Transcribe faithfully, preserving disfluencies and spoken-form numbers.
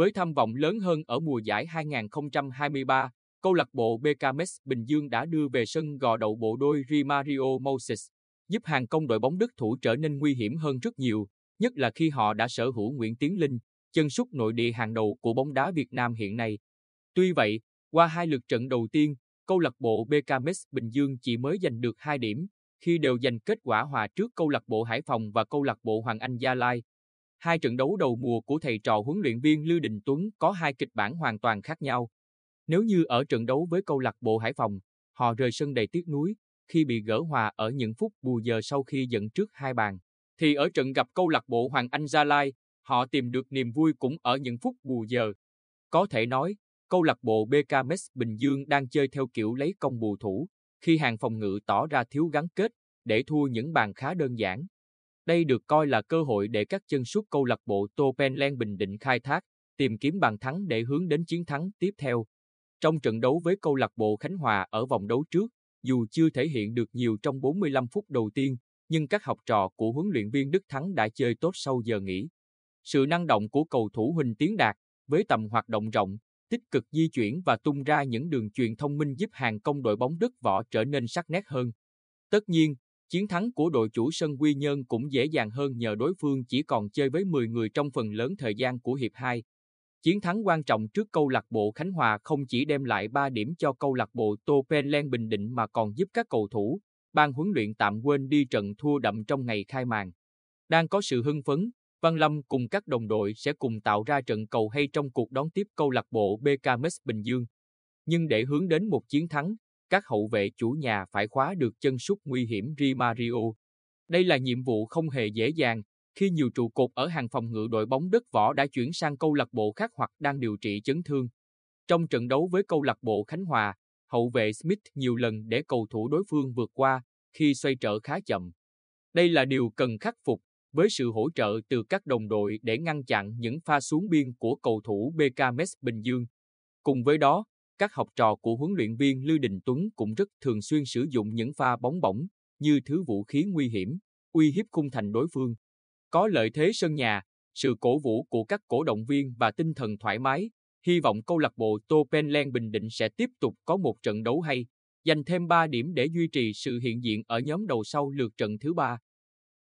Với tham vọng lớn hơn ở mùa giải hai không hai ba, câu lạc bộ bê ca em ích Bình Dương đã đưa về sân gò đầu bộ đôi Rimario Moses, giúp hàng công đội bóng đất thủ trở nên nguy hiểm hơn rất nhiều, nhất là khi họ đã sở hữu Nguyễn Tiến Linh, chân sút nội địa hàng đầu của bóng đá Việt Nam hiện nay. Tuy vậy, qua hai lượt trận đầu tiên, câu lạc bộ bê ca em ích Bình Dương chỉ mới giành được hai điểm, khi đều giành kết quả hòa trước câu lạc bộ Hải Phòng và câu lạc bộ Hoàng Anh Gia Lai. Hai trận đấu đầu mùa của thầy trò huấn luyện viên Lưu Đình Tuấn có hai kịch bản hoàn toàn khác nhau. Nếu như ở trận đấu với câu lạc bộ Hải Phòng, họ rời sân đầy tiếc nuối khi bị gỡ hòa ở những phút bù giờ sau khi dẫn trước hai bàn, thì ở trận gặp câu lạc bộ Hoàng Anh Gia Lai, họ tìm được niềm vui cũng ở những phút bù giờ. Có thể nói, câu lạc bộ bê ca em ích Bình Dương đang chơi theo kiểu lấy công bù thủ, khi hàng phòng ngự tỏ ra thiếu gắn kết để thua những bàn khá đơn giản. Đây được coi là cơ hội để các chân sút câu lạc bộ Topenland Bình Định khai thác, tìm kiếm bàn thắng để hướng đến chiến thắng tiếp theo. Trong trận đấu với câu lạc bộ Khánh Hòa ở vòng đấu trước, dù chưa thể hiện được nhiều trong bốn mươi lăm phút đầu tiên, nhưng các học trò của huấn luyện viên Đức Thắng đã chơi tốt sau giờ nghỉ. Sự năng động của cầu thủ Huỳnh Tiến Đạt, với tầm hoạt động rộng, tích cực di chuyển và tung ra những đường chuyền thông minh giúp hàng công đội bóng đất võ trở nên sắc nét hơn. Tất nhiên, chiến thắng của đội chủ sân Quy Nhơn cũng dễ dàng hơn nhờ đối phương chỉ còn chơi với mười người trong phần lớn thời gian của hiệp hai. Chiến thắng quan trọng trước câu lạc bộ Khánh Hòa không chỉ đem lại ba điểm cho câu lạc bộ Topenland Bình Định mà còn giúp các cầu thủ, ban huấn luyện tạm quên đi trận thua đậm trong ngày khai màn. Đang có sự hưng phấn, Văn Lâm cùng các đồng đội sẽ cùng tạo ra trận cầu hay trong cuộc đón tiếp câu lạc bộ bê ca em ích Bình Dương. Nhưng để hướng đến một chiến thắng, các hậu vệ chủ nhà phải khóa được chân sút nguy hiểm Rimario. Đây là nhiệm vụ không hề dễ dàng, khi nhiều trụ cột ở hàng phòng ngự đội bóng đất võ đã chuyển sang câu lạc bộ khác hoặc đang điều trị chấn thương. Trong trận đấu với câu lạc bộ Khánh Hòa, hậu vệ Smith nhiều lần để cầu thủ đối phương vượt qua khi xoay trở khá chậm. Đây là điều cần khắc phục với sự hỗ trợ từ các đồng đội để ngăn chặn những pha xuống biên của cầu thủ bê ca em ích Bình Dương. Cùng với đó, các học trò của huấn luyện viên Lưu Đình Tuấn cũng rất thường xuyên sử dụng những pha bóng bổng như thứ vũ khí nguy hiểm, uy hiếp khung thành đối phương. Có lợi thế sân nhà, sự cổ vũ của các cổ động viên và tinh thần thoải mái, hy vọng câu lạc bộ Topenland Bình Định sẽ tiếp tục có một trận đấu hay, giành thêm ba điểm để duy trì sự hiện diện ở nhóm đầu sau lượt trận thứ ba.